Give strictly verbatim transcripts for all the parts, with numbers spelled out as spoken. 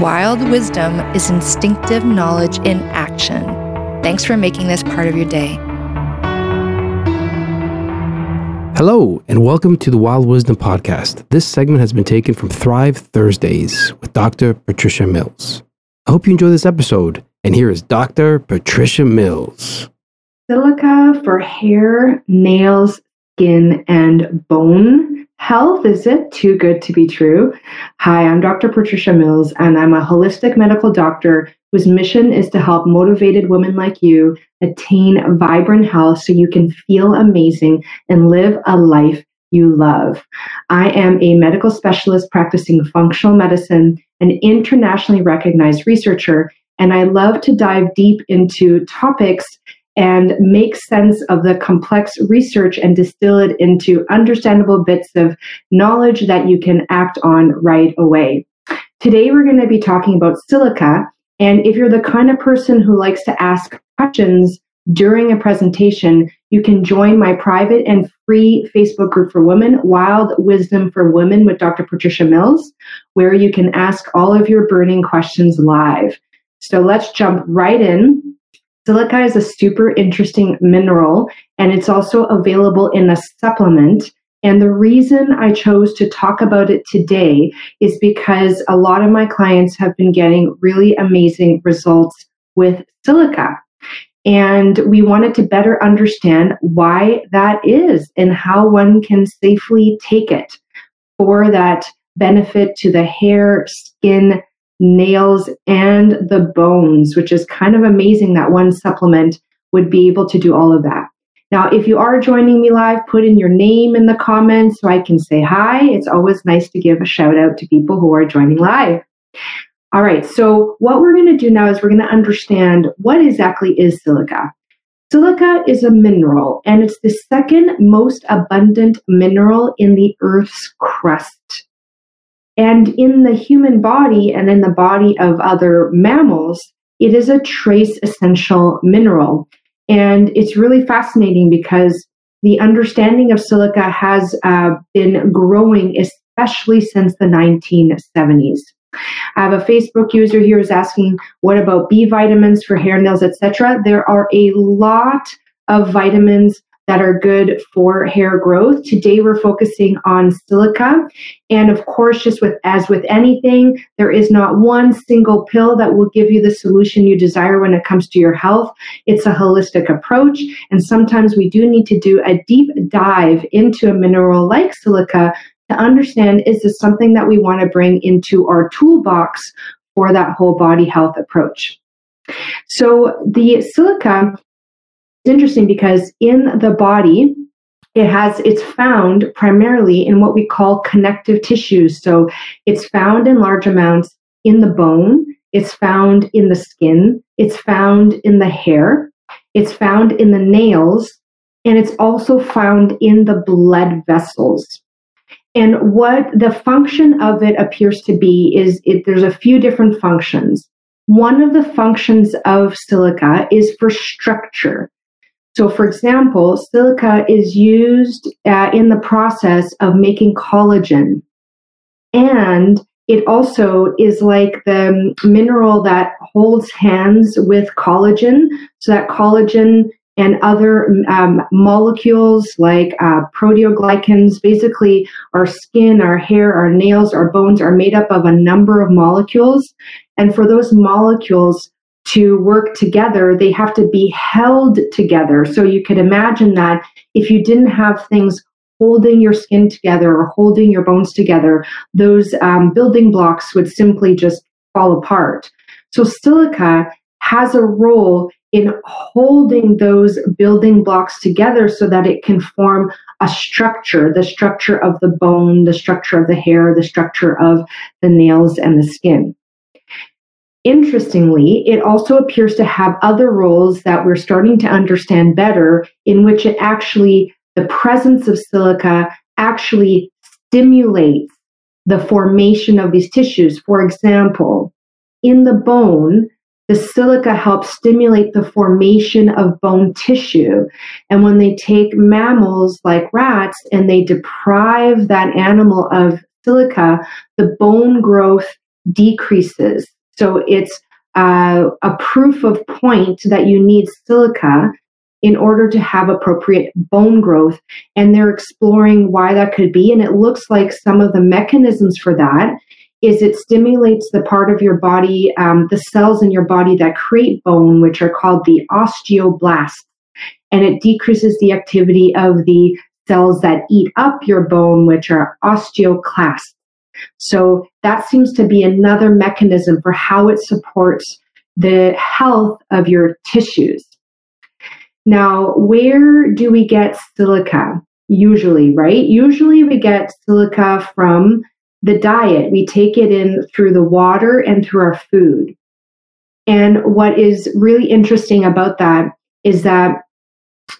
Wild wisdom is instinctive knowledge in action. Thanks for making this part of your day. Hello, and welcome to the Wild Wisdom Podcast. This segment has been taken from Thrive Thursdays with Doctor Patricia Mills. I hope you enjoy this episode, and here is Doctor Patricia Mills. Silica for hair, nails, skin, and bone health. Is it too good to be true? Hi, I'm Doctor Patricia Mills, and I'm a holistic medical doctor whose mission is to help motivated women like you attain vibrant health so you can feel amazing and live a life you love. I am a medical specialist practicing functional medicine, an internationally recognized researcher, and I love to dive deep into topics and make sense of the complex research and distill it into understandable bits of knowledge that you can act on right away. Today, we're going to be talking about silica. And if you're the kind of person who likes to ask questions during a presentation, you can join my private and free Facebook group for women, Wild Wisdom for Women with Doctor Patricia Mills, where you can ask all of your burning questions live. So let's jump right in. Silica is a super interesting mineral, and it's also available in a supplement. And the reason I chose to talk about it today is because a lot of my clients have been getting really amazing results with silica. And we wanted to better understand why that is and how one can safely take it for that benefit to the hair, skin, nails, and the bones, which is kind of amazing that one supplement would be able to do all of that. Now, if you are joining me live, put in your name in the comments so I can say hi. It's always nice to give a shout out to people who are joining live. All right, so what we're going to do now is we're going to understand what exactly is silica. Silica is a mineral, and it's the second most abundant mineral in the Earth's crust. And in the human body and in the body of other mammals, it is a trace essential mineral. And it's really fascinating because the understanding of silica has uh, been growing, especially since the nineteen seventies. I have a Facebook user here who's asking, what about B vitamins for hair, nails, et cetera? There are a lot of vitamins that are good for hair growth. Today, we're focusing on silica. And of course, just with as with anything, there is not one single pill that will give you the solution you desire when it comes to your health. It's a holistic approach. And sometimes we do need to do a deep dive into a mineral like silica to understand, is this something that we want to bring into our toolbox for that whole body health approach? So the silica, interesting because in the body, it has it's found primarily in what we call connective tissues. So it's found in large amounts in the bone, it's found in the skin, it's found in the hair, it's found in the nails, and it's also found in the blood vessels. And what the function of it appears to be is it, there's a few different functions. One of the functions of silica is for structure. So, for example, silica is used uh, in the process of making collagen. And it also is like the mineral that holds hands with collagen, so that collagen and other um, molecules like uh, proteoglycans, basically our skin, our hair, our nails, our bones are made up of a number of molecules. And for those molecules to work together, they have to be held together. So you could imagine that if you didn't have things holding your skin together or holding your bones together, those um, building blocks would simply just fall apart. So silica has a role in holding those building blocks together so that it can form a structure, the structure of the bone, the structure of the hair, the structure of the nails and the skin. Interestingly, it also appears to have other roles that we're starting to understand better, in which it actually, the presence of silica actually stimulates the formation of these tissues. For example, in the bone, the silica helps stimulate the formation of bone tissue. And when they take mammals like rats and they deprive that animal of silica, the bone growth decreases. So it's uh, a proof of point that you need silica in order to have appropriate bone growth. And they're exploring why that could be. And it looks like some of the mechanisms for that is it stimulates the part of your body, um, the cells in your body that create bone, which are called the osteoblasts. And it decreases the activity of the cells that eat up your bone, which are osteoclasts. So that seems to be another mechanism for how it supports the health of your tissues. Now, where do we get silica? Usually, right? Usually we get silica from the diet. We take it in through the water and through our food. And what is really interesting about that is that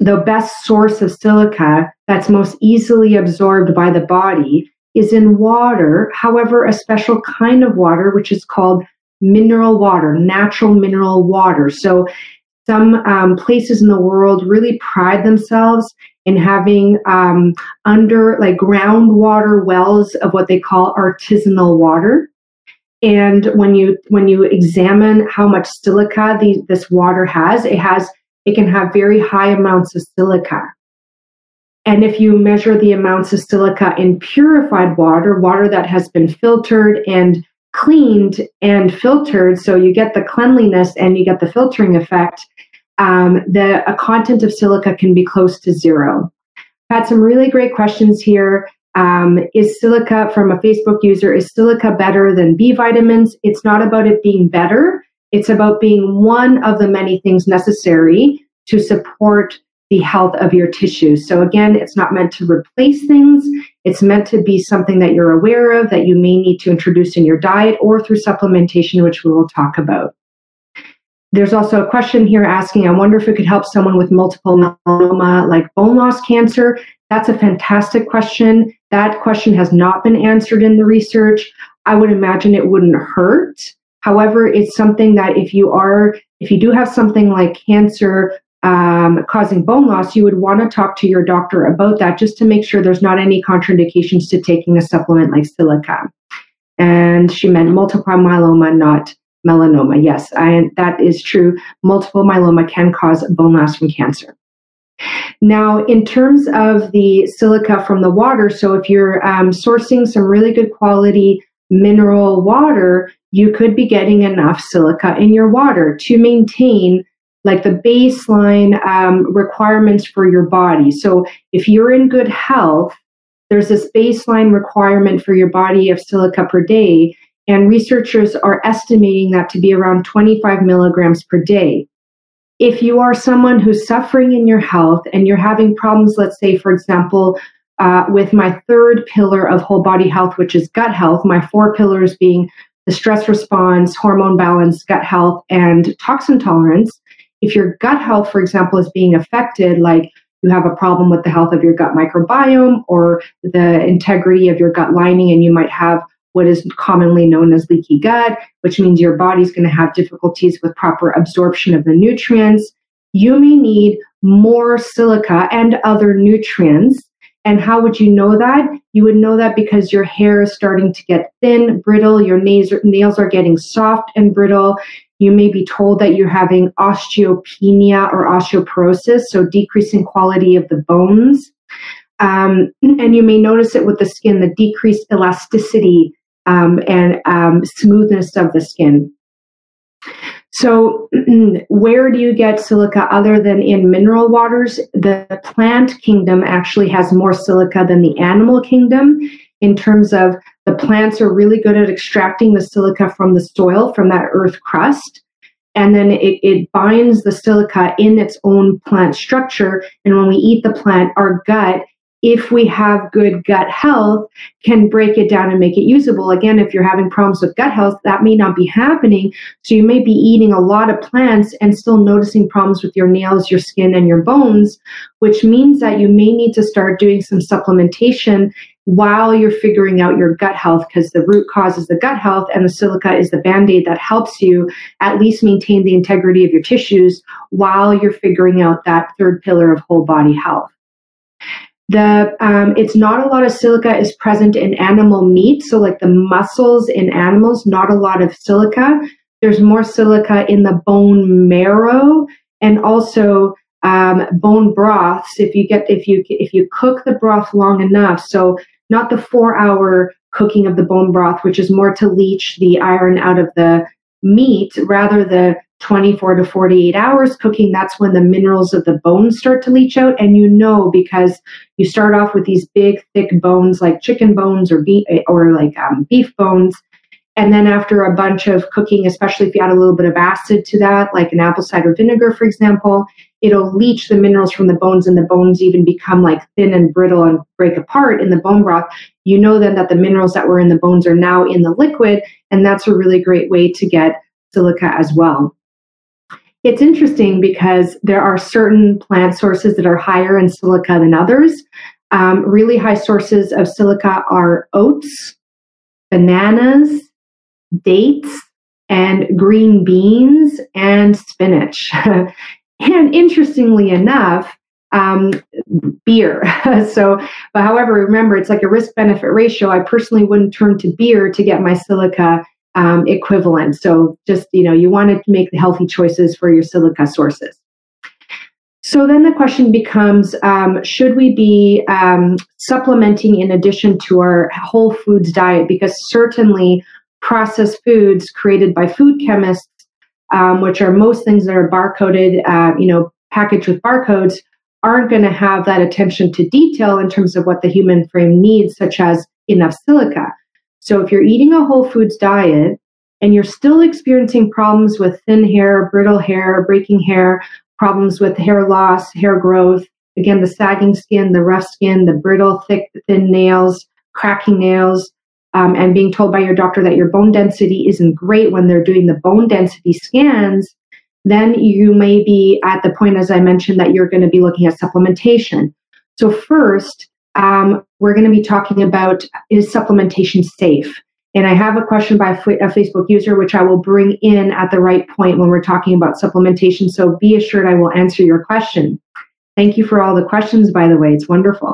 the best source of silica that's most easily absorbed by the body is in water, however, a special kind of water, which is called mineral water, natural mineral water. So some um, places in the world really pride themselves in having um, under like groundwater wells of what they call artisanal water. And when you when you examine how much silica the, this water has, it has it can have very high amounts of silica. And if you measure the amounts of silica in purified water, water that has been filtered and cleaned and filtered, so you get the cleanliness and you get the filtering effect, um, the a content of silica can be close to zero. I've had some really great questions here. Um, is silica, from a Facebook user, is silica better than B vitamins? It's not about it being better. It's about being one of the many things necessary to support the health of your tissues. So again, it's not meant to replace things. It's meant to be something that you're aware of that you may need to introduce in your diet or through supplementation, which we will talk about. There's also a question here asking, I wonder if it could help someone with multiple myeloma like bone loss cancer. That's a fantastic question. That question has not been answered in the research. I would imagine it wouldn't hurt. However, it's something that if you are, if you do have something like cancer, Um, causing bone loss, you would want to talk to your doctor about that just to make sure there's not any contraindications to taking a supplement like silica. And she meant multiple myeloma, not melanoma. Yes, I, that is true. Multiple myeloma can cause bone loss from cancer. Now, in terms of the silica from the water, so if you're um, sourcing some really good quality mineral water, you could be getting enough silica in your water to maintain like the baseline um, requirements for your body. So if you're in good health, there's this baseline requirement for your body of silica per day, and researchers are estimating that to be around twenty-five milligrams per day. If you are someone who's suffering in your health and you're having problems, let's say, for example, uh, with my third pillar of whole body health, which is gut health, my four pillars being the stress response, hormone balance, gut health, and toxin tolerance. If your gut health, for example, is being affected, like you have a problem with the health of your gut microbiome or the integrity of your gut lining, and you might have what is commonly known as leaky gut, which means your body's going to have difficulties with proper absorption of the nutrients, you may need more silica and other nutrients. And how would you know that? You would know that because your hair is starting to get thin, brittle, your nails are getting soft and brittle. You may be told that you're having osteopenia or osteoporosis, so decreasing quality of the bones. Um, and you may notice it with the skin, the decreased elasticity um, and um, smoothness of the skin. So where do you get silica other than in mineral waters? The plant kingdom actually has more silica than the animal kingdom in terms of the plants are really good at extracting the silica from the soil, from that earth crust, and then it, it binds the silica in its own plant structure. And when we eat the plant, our gut if we have good gut health, can break it down and make it usable. Again, if you're having problems with gut health, that may not be happening. So you may be eating a lot of plants and still noticing problems with your nails, your skin, and your bones, which means that you may need to start doing some supplementation while you're figuring out your gut health, because the root cause is the gut health and the silica is the Band-Aid that helps you at least maintain the integrity of your tissues while you're figuring out that third pillar of whole body health. The, um, it's not a lot of silica is present in animal meat. So like the muscles in animals, not a lot of silica. There's more silica in the bone marrow and also um, bone broths. If you get, if you, if you cook the broth long enough, so not the four hour cooking of the bone broth, which is more to leach the iron out of the meat, rather the twenty-four to forty-eight hours cooking, that's when the minerals of the bones start to leach out. And you know, because you start off with these big, thick bones like chicken bones or beef, or like um, beef bones. And then after a bunch of cooking, especially if you add a little bit of acid to that, like an apple cider vinegar, for example, it'll leach the minerals from the bones, and the bones even become like thin and brittle and break apart in the bone broth. You know then that the minerals that were in the bones are now in the liquid, and that's a really great way to get silica as well. It's interesting because there are certain plant sources that are higher in silica than others. Um, really high sources of silica are oats, bananas, dates, and green beans, and spinach. And interestingly enough, um, beer. So, but however, remember, it's like a risk-benefit ratio. I personally wouldn't turn to beer to get my silica Um, equivalent. So just, you know, you want to make the healthy choices for your silica sources. So then the question becomes, um, should we be um, supplementing in addition to our whole foods diet? Because certainly processed foods created by food chemists, um, which are most things that are barcoded, uh, you know, packaged with barcodes, aren't going to have that attention to detail in terms of what the human frame needs, such as enough silica. So if you're eating a whole foods diet and you're still experiencing problems with thin hair, brittle hair, breaking hair, problems with hair loss, hair growth, again, the sagging skin, the rough skin, the brittle, thick, thin nails, cracking nails, um, and being told by your doctor that your bone density isn't great when they're doing the bone density scans, then you may be at the point, as I mentioned, that you're going to be looking at supplementation. So first, Um, we're going to be talking about, is supplementation safe? And I have a question by a, f- a Facebook user, which I will bring in at the right point when we're talking about supplementation. So be assured I will answer your question. Thank you for all the questions, by the way. It's wonderful.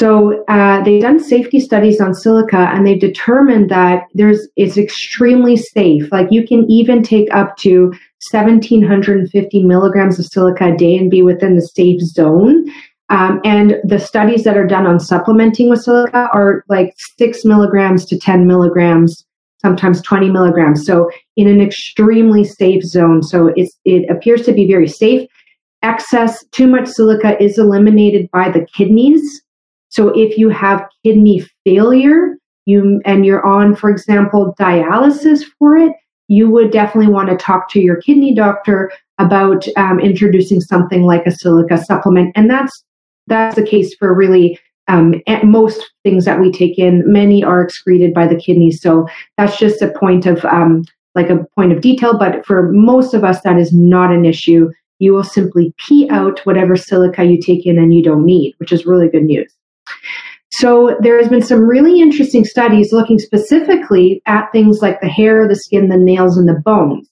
So uh, they've done safety studies on silica, and they've determined that there's it's extremely safe. Like you can even take up to one thousand seven hundred fifty milligrams of silica a day and be within the safe zone. Um, and the studies that are done on supplementing with silica are like six milligrams to ten milligrams, sometimes twenty milligrams. So in an extremely safe zone. So it's, it appears to be very safe. Excess, too much silica is eliminated by the kidneys. So if you have kidney failure you and you're on, for example, dialysis for it, you would definitely want to talk to your kidney doctor about um, introducing something like a silica supplement. And that's That's the case for really um, most things that we take in. Many are excreted by the kidneys. So that's just a point of um, like a point of detail. But for most of us, that is not an issue. You will simply pee out whatever silica you take in and you don't need, which is really good news. So there has been some really interesting studies looking specifically at things like the hair, the skin, the nails, and the bones.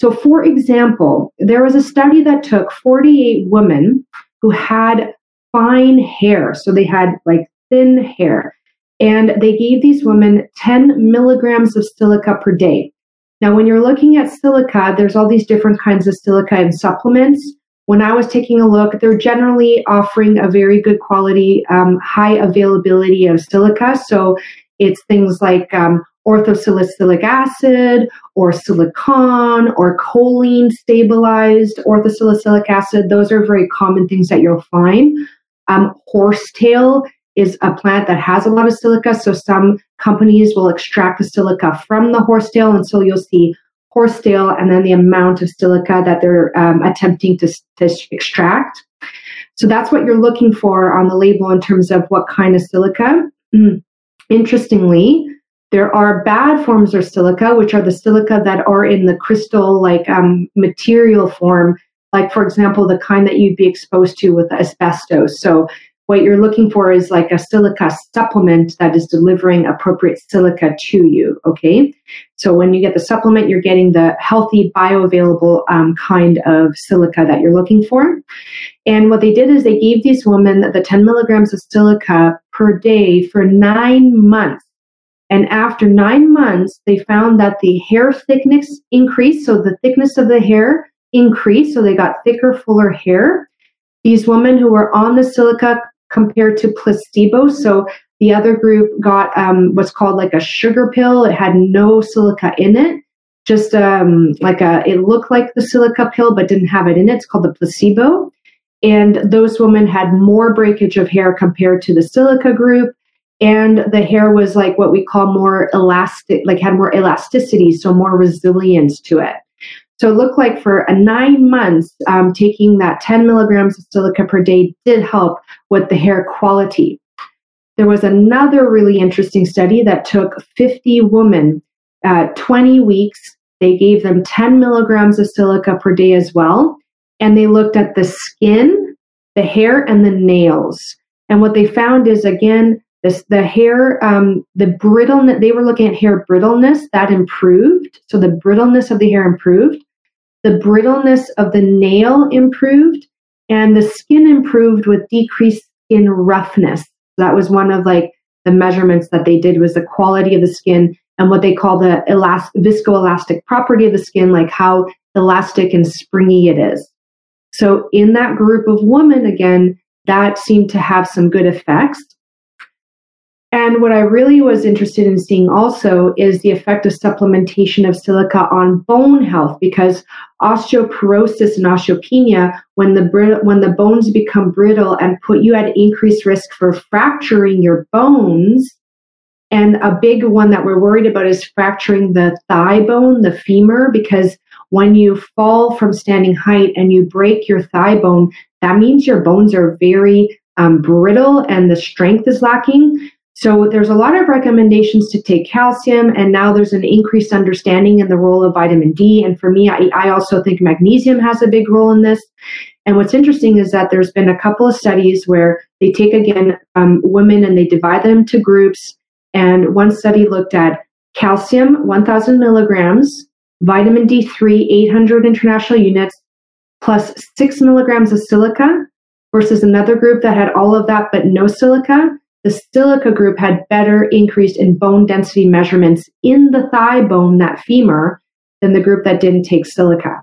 So for example, there was a study that took forty-eight women who had fine hair. So they had like thin hair, and they gave these women ten milligrams of silica per day. Now, when you're looking at silica, there's all these different kinds of silica and supplements. When I was taking a look, they're generally offering a very good quality, um, high availability of silica. So it's things like um, orthosilicic acid or silicon or choline-stabilized orthosilicic acid. Those are very common things that you'll find. Um, horsetail is a plant that has a lot of silica, so some companies will extract the silica from the horsetail, and so you'll see horsetail and then the amount of silica that they're um, attempting to, to extract. So that's what you're looking for on the label in terms of what kind of silica. Interestingly, there are bad forms of silica, which are the silica that are in the crystal-like um, material form, like, for example, the kind that you'd be exposed to with asbestos. So what you're looking for is like a silica supplement that is delivering appropriate silica to you, okay? So when you get the supplement, you're getting the healthy, bioavailable um, kind of silica that you're looking for. And what they did is they gave these women the ten milligrams of silica per day for nine months. And after nine months, they found that the hair thickness increased, so the thickness of the hair increased, so they got thicker, fuller hair. These women who were on the silica compared to placebo, so the other group got um, what's called like a sugar pill. It had no silica in it, just um, like a, it looked like the silica pill but didn't have it in it. It's called the placebo. And those women had more breakage of hair compared to the silica group. And the hair was like what we call more elastic, like had more elasticity, so more resilience to it. So it looked like for a nine months, um, taking that ten milligrams of silica per day did help with the hair quality. There was another really interesting study that took fifty women, uh, twenty weeks. They gave them ten milligrams of silica per day as well. And they looked at the skin, the hair, and the nails. And what they found is, again, this, the hair, um, the brittleness, they were looking at hair brittleness, that improved. So the brittleness of the hair improved. The brittleness of the nail improved, and the skin improved with decreased skin roughness. That was one of like the measurements that they did, was the quality of the skin and what they call the elastic, viscoelastic property of the skin, like how elastic and springy it is. So in that group of women, again, that seemed to have some good effects. And what I really was interested in seeing also is the effect of supplementation of silica on bone health, because osteoporosis and osteopenia, when the, when the bones become brittle and put you at increased risk for fracturing your bones, and a big one that we're worried about is fracturing the thigh bone, the femur, because when you fall from standing height and you break your thigh bone, that means your bones are very um, brittle and the strength is lacking. So there's a lot of recommendations to take calcium, and now there's an increased understanding in the role of vitamin D. And for me, I, I also think magnesium has a big role in this. And what's interesting is that there's been a couple of studies where they take, again, um, women and they divide them into groups. And one study looked at calcium, one thousand milligrams, vitamin D three, eight hundred international units, plus six milligrams of silica, versus another group that had all of that but no silica. The silica group had better increase in bone density measurements in the thigh bone, that femur, than the group that didn't take silica.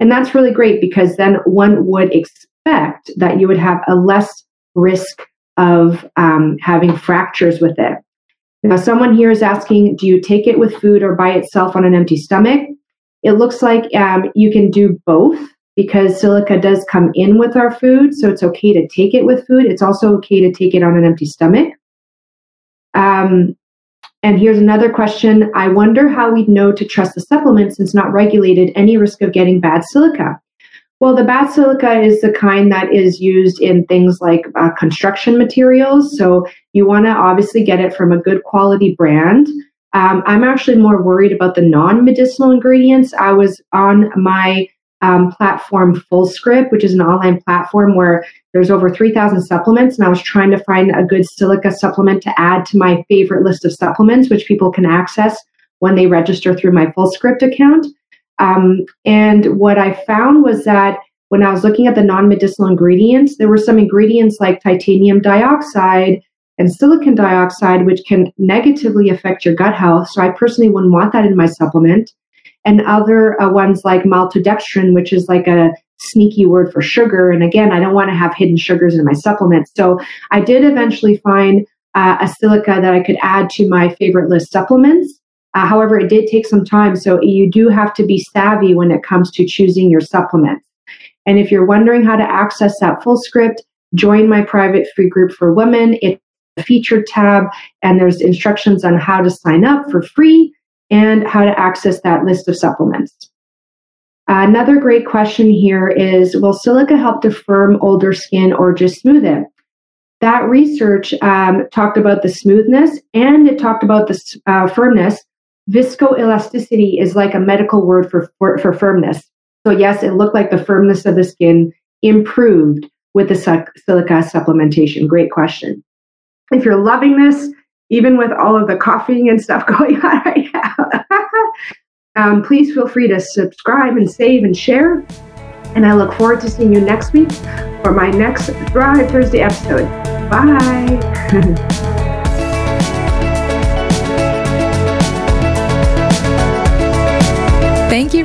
And that's really great, because then one would expect that you would have a less risk of um, having fractures with it. Now, someone here is asking, do you take it with food or by itself on an empty stomach? It looks like um, you can do both, because silica does come in with our food, so it's okay to take it with food. It's also okay to take it on an empty stomach. Um, and here's another question. I wonder how we'd know to trust the supplement, since not regulated, any risk of getting bad silica. Well, the bad silica is the kind that is used in things like uh, construction materials. So you want to obviously get it from a good quality brand. Um, I'm actually more worried about the non-medicinal ingredients. I was on my Um, platform Fullscript, which is an online platform where there's over three thousand supplements, and I was trying to find a good silica supplement to add to my favorite list of supplements, which people can access when they register through my Fullscript account. Um, and what I found was that when I was looking at the non-medicinal ingredients, there were some ingredients like titanium dioxide and silicon dioxide, which can negatively affect your gut health. So I personally wouldn't want that in my supplement. And other uh, ones like maltodextrin, which is like a sneaky word for sugar. And again, I don't want to have hidden sugars in my supplements. So I did eventually find uh, a silica that I could add to my favorite list supplements. Uh, however, it did take some time. So you do have to be savvy when it comes to choosing your supplements. And if you're wondering how to access that Fullscript, join my private free group for women. It's a featured tab, and there's instructions on how to sign up for free and how to access that list of supplements. Another great question here is, will silica help to firm older skin or just smooth it? That research um, talked about the smoothness and it talked about the uh, firmness. Viscoelasticity is like a medical word for, for, for firmness. So yes, it looked like the firmness of the skin improved with the silica supplementation. Great question. If you're loving this, even with all of the coughing and stuff going on right now, Um, please feel free to subscribe and save and share. And I look forward to seeing you next week for my next Thrive Thursday episode. Bye. Thank you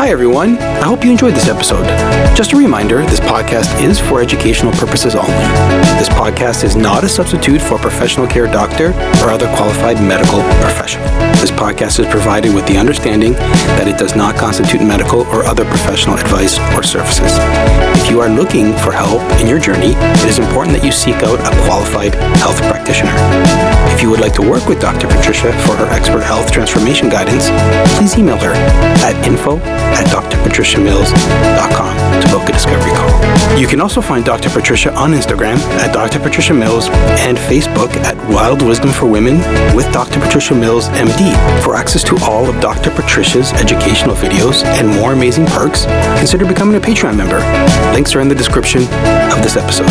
Hi everyone, I hope you enjoyed this episode. Just a reminder, this podcast is for educational purposes only. This podcast is not a substitute for a professional care doctor or other qualified medical professional. This podcast is provided with the understanding that it does not constitute medical or other professional advice or services. If you are looking for help in your journey, it is important that you seek out a qualified health practitioner. If you would like to work with Doctor Patricia for her expert health transformation guidance, please email her at info at d r patricia mills dot com to book a discovery call. You can also find Doctor Patricia on Instagram at Doctor Patricia Mills and Facebook at Wild Wisdom for Women with Doctor Patricia Mills, M D. For access to all of Doctor Patricia's educational videos and more amazing perks, consider becoming a Patreon member. Links are in the description of this episode.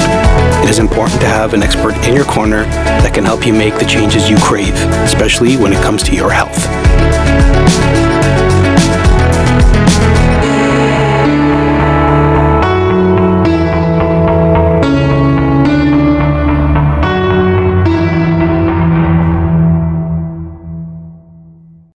It is important to have an expert in your corner that can help you make the changes you crave, especially when it comes to your health.